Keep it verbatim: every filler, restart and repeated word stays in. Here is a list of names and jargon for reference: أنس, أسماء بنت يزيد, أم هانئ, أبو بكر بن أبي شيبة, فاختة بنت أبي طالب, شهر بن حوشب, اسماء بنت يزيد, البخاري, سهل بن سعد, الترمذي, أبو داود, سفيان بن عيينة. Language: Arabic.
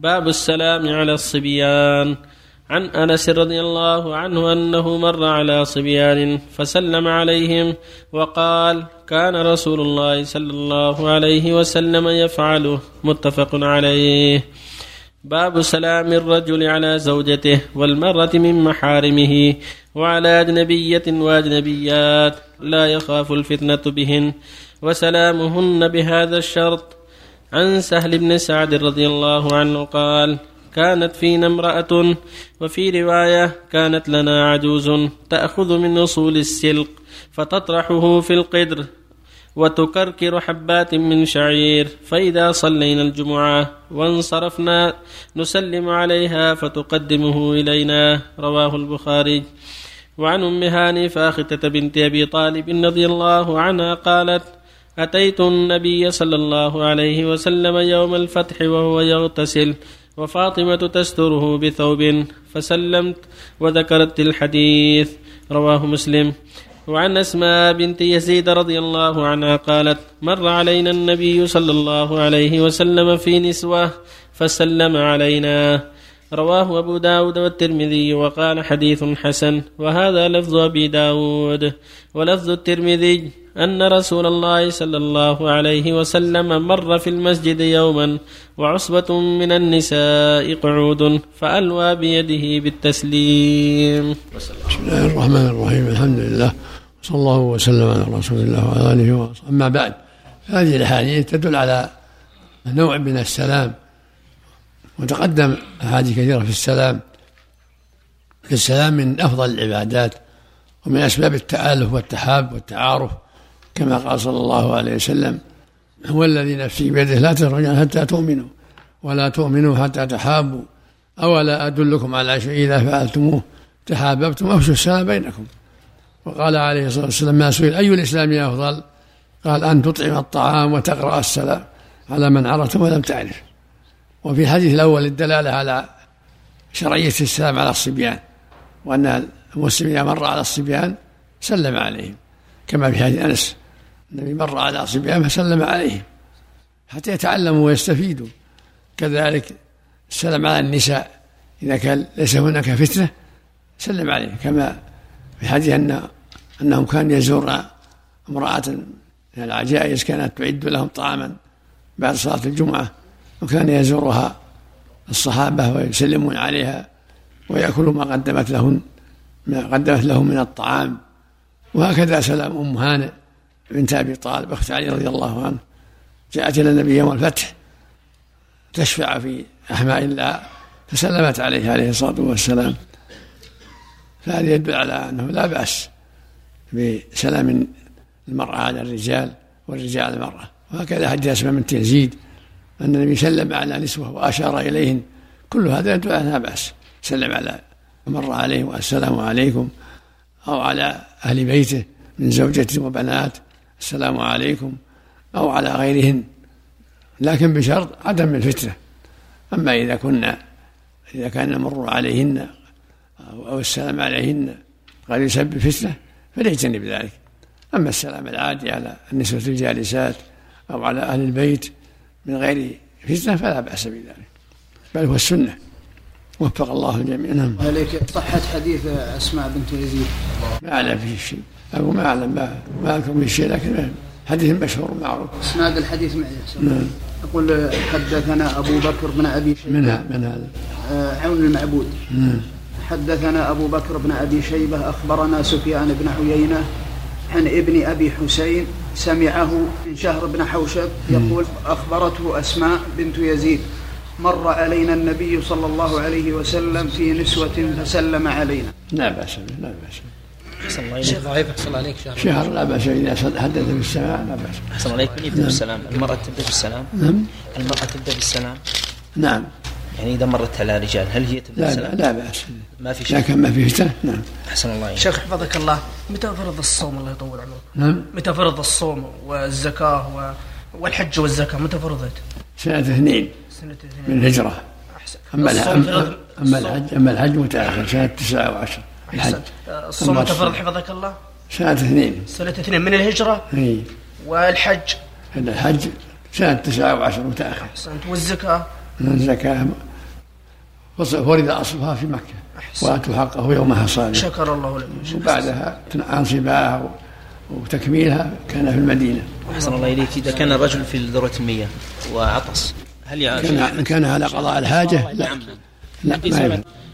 باب السلام على الصبيان. عن أنس رضي الله عنه أنه مر على صبيان فسلم عليهم وقال كان رسول الله صلى الله عليه وسلم يفعله متفق عليه. باب سلام الرجل على زوجته والمرأة من محارمه وعلى أجنبية وأجنبيات لا يخاف الفتنة بهن وسلامهن بهذا الشرط. عن سهل بن سعد رضي الله عنه قال كانت فينا امرأة وفي رواية كانت لنا عجوز تأخذ من أصول السلق فتطرحه في القدر وتكركر حبات من شعير، فإذا صلينا الجمعة وانصرفنا نسلم عليها فتقدمه إلينا. رواه البخاري. وعن أم هانئ فاختة بنت أبي طالب رضي الله عنها قالت أتيت النبي صلى الله عليه وسلم يوم الفتح وهو يغتسل وفاطمة تستره بثوب فسلمت وذكرت الحديث. رواه مسلم. وعن اسماء بنت يزيد رضي الله عنها قالت مر علينا النبي صلى الله عليه وسلم في نسوة فسلم علينا. رواه أبو داود والترمذي وقال حديث حسن، وهذا لفظ أبي داود. ولفظ الترمذي أن رسول الله صلى الله عليه وسلم مر في المسجد يوما وعصبة من النساء قعود فألوى بيده بالتسليم. بسم الله الرحمن الرحيم. الحمد لله صلى الله وسلم على رسول الله وعلى آله وصحبه. أما بعد، هذه الأحاديث تدل على نوع من السلام، وتقدم أحاديث كثيرة في السلام. السلام من أفضل العبادات ومن أسباب التآلف والتحاب والتعارف، كما قال صلى الله عليه وسلم هو الذي نفسي بيده لا تفرجون حتى تؤمنوا ولا تؤمنوا حتى تحابوا أولا أدلكم على شيء إذا فعلتموه تحاببتم أفشوا السلام بينكم. وقال عليه الصلاة والسلام ما سئل أي الإسلام أفضل قال أن تطعم الطعام وتقرأ السلام على من عرفتم ولم تعرف. وفي الحديث الأول الدلالة على شرعية السلام على الصبيان، وأن المسلمين مر على الصبيان سلم عليهم، كما في حديث أنس النبي مر على الصبيان فسلم عليهم حتى يتعلموا ويستفيدوا. كذلك السلام على النساء إذا كان ليس هناك فتنة سلم عليهم، كما في حديث أن أنهم كانوا يزورون امرأة من العجائز كانت تعد لهم طعاما بعد صلاة الجمعة، وكان يزورها الصحابة ويسلمون عليها ويأكلوا ما قدمت لهم ما قدمت لهم من الطعام. وهكذا سلام أم هانئ بنت أبي طالب أخت علي رضي الله عنه، جاءت إلى النبي يوم الفتح تشفع في أحماء الله فسلمت عليه عليه الصلاة والسلام. فهذا يدل على أنه لا بأس بسلام المرأة على الرجال والرجال على المرأة. وهكذا حديث اسماء بنت يزيد أن النبي سلم على نسوة وأشار إليهن، كل هذا يدل على لا بأس، سلم على مر عليهم السلام عليكم، أو على أهل بيته من زوجته وبنات السلام عليكم، أو على غيرهن، لكن بشرط عدم الفتنة. أما إذا كنا إذا كان المر عليهن أو السلام عليهن قد يسبب فتنة فليجتنب ذلك. أما السلام العادي على النسوة الجالسات أو على أهل البيت من غير فتنة فلا بأس بذلك، بل هو السنة. وفق الله الجميع. عليك صحة حديث أسماء بنت يزيد ما أعلم فيه شيء، أو ما أعلم ما أذكر فيه شيء، لكن حديث مشهور معروف. إسناد الحديث معي نعم. أقول حدثنا أبو بكر بن أبي شيبة منها من هذا عون المعبود مم. حدثنا أبو بكر بن أبي شيبة أخبرنا سفيان بن عيينة عن ابن أبي حسين سمعه من شهر بن حوشب يقول أخبرته أسماء بنت يزيد مر علينا النبي صلى الله عليه وسلم في نسوة فسلم علينا. لا بأس به، لا بأس به. شيخ ضعيف أحسن عليك شهر. شهر لا بأس إذا حدث بالسلام لا بأس. أحسن عليك من يبدأ بالسلام. المرأة تبدأ بالسلام. نعم. المرأة تبدأ بالسلام. نعم. يعني إذا مرت على رجال هل هي تبدأ بالسلام؟ لا بأس. ما في شيء. لكن ما في فتنة. نعم. أحسن الله عليك. شيخ حفظك الله، متى فرض الصوم الله يطول عمرك؟ نعم. متى فرض الصوم والزكاة و... والحج والزكاة متى فرضت؟ سنة اثنين. من الهجرة. أما الحج أما الحج متأخر سنة تسعة وعشر. الصوم تفرض حفظك الله سنة اثنين. سنة اثنين من الهجرة. إيه. والحج. الحج سنة تسعة وعشر متأخر. والزكاة. الزكاة ورد أصلها في مكة وأتوا حقه يوم حصاده. شكر الله لكم. وبعدها تنصيبها وتكميلها كان في المدينة. أحسن الله إليك. إذا كان الرجل في ذروة المياه وعطس هل كان, كان على قضاء الحاجة؟ لا, لا. لا.